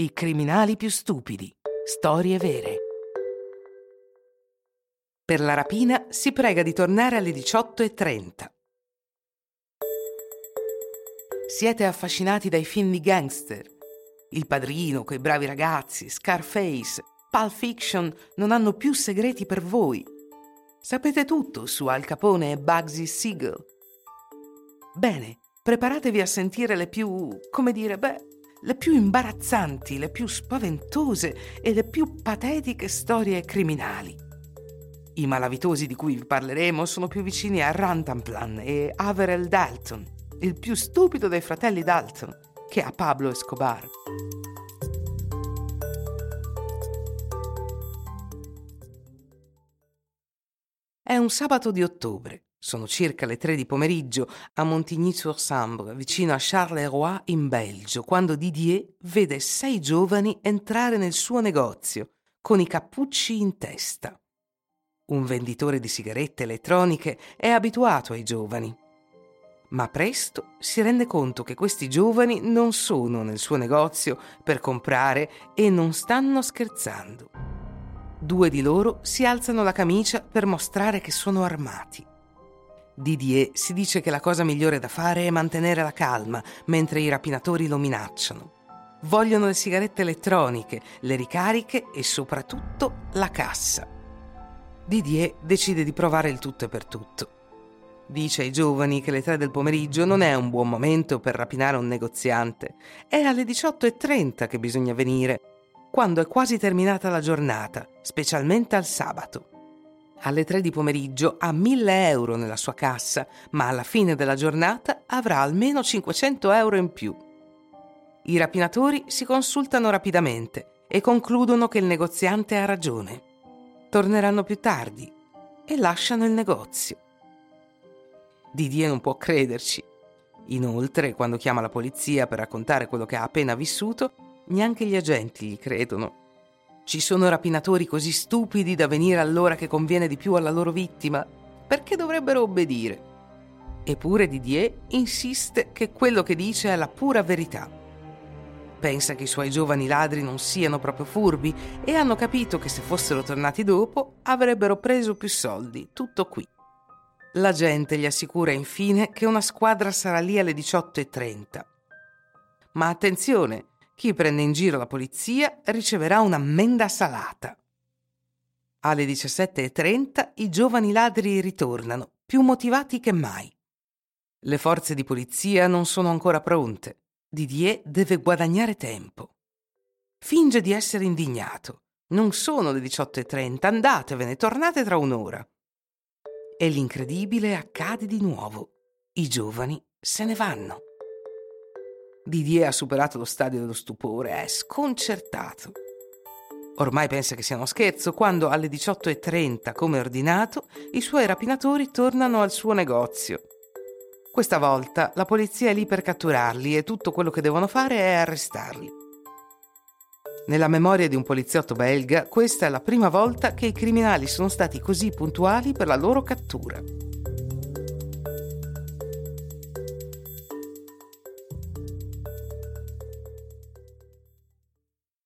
I criminali più stupidi. Storie vere. Per la rapina si prega di tornare alle 18:30. Siete affascinati dai film di gangster. Il Padrino, Quei bravi ragazzi, Scarface, Pulp Fiction non hanno più segreti per voi. Sapete tutto su Al Capone e Bugsy Siegel. Bene, preparatevi a sentire le più, le più imbarazzanti, le più spaventose e le più patetiche storie criminali. I malavitosi di cui vi parleremo sono più vicini a Rantanplan e Averell Dalton, il più stupido dei fratelli Dalton, che a Pablo Escobar. È un sabato di ottobre. Sono circa le 3 di pomeriggio a Montigny-sur-Sambre, vicino a Charleroi in Belgio, quando Didier vede 6 giovani entrare nel suo negozio, con i cappucci in testa. Un venditore di sigarette elettroniche è abituato ai giovani. Ma presto si rende conto che questi giovani non sono nel suo negozio per comprare e non stanno scherzando. 2 di loro si alzano la camicia per mostrare che sono armati. Didier si dice che la cosa migliore da fare è mantenere la calma mentre i rapinatori lo minacciano. Vogliono le sigarette elettroniche, le ricariche e soprattutto la cassa. Didier decide di provare il tutto e per tutto. Dice ai giovani che le 3 del pomeriggio non è un buon momento per rapinare un negoziante. È alle 18:30 che bisogna venire, quando è quasi terminata la giornata, specialmente al sabato. Alle 3 di pomeriggio ha 1.000 euro nella sua cassa, ma alla fine della giornata avrà almeno 500 euro in più. I rapinatori si consultano rapidamente e concludono che il negoziante ha ragione. Torneranno più tardi e lasciano il negozio. Didier non può crederci. Inoltre, quando chiama la polizia per raccontare quello che ha appena vissuto, neanche gli agenti gli credono. Ci sono rapinatori così stupidi da venire all'ora che conviene di più alla loro vittima? Perché dovrebbero obbedire? Eppure Didier insiste che quello che dice è la pura verità. Pensa che i suoi giovani ladri non siano proprio furbi e hanno capito che se fossero tornati dopo avrebbero preso più soldi, tutto qui. La gente gli assicura infine che una squadra sarà lì alle 18:30. Ma attenzione! Chi prende in giro la polizia riceverà un'ammenda salata. Alle 17:30 i giovani ladri ritornano, più motivati che mai. Le forze di polizia non sono ancora pronte. Didier deve guadagnare tempo. Finge di essere indignato. Non sono le 18:30, andatevene, tornate tra un'ora. E l'incredibile accade di nuovo. I giovani se ne vanno. Didier ha superato lo stadio dello stupore, è sconcertato. Ormai pensa che sia uno scherzo quando alle 18:30, come ordinato, i suoi rapinatori tornano al suo negozio. Questa volta la polizia è lì per catturarli e tutto quello che devono fare è arrestarli. Nella memoria di un poliziotto belga, questa è la prima volta che i criminali sono stati così puntuali per la loro cattura.